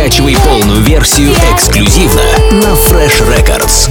Скачивай полную версию эксклюзивно на Fresh Records.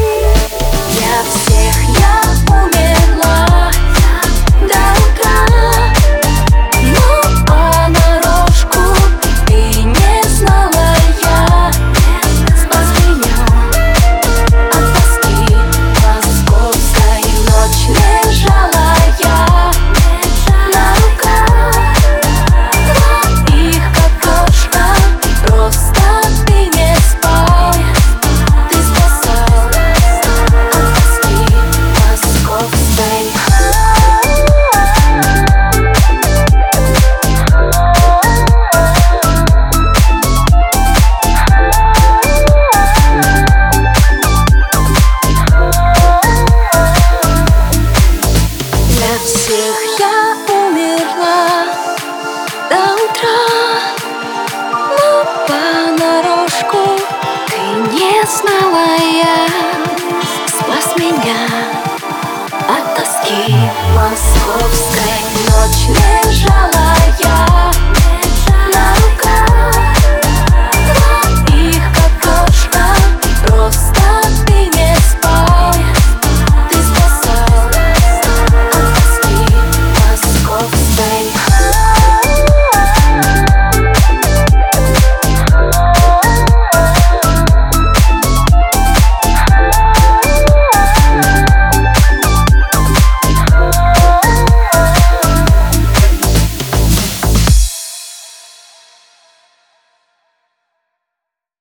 Я умерла до утра, но понарошку ты не знала, я спас меня от тоски.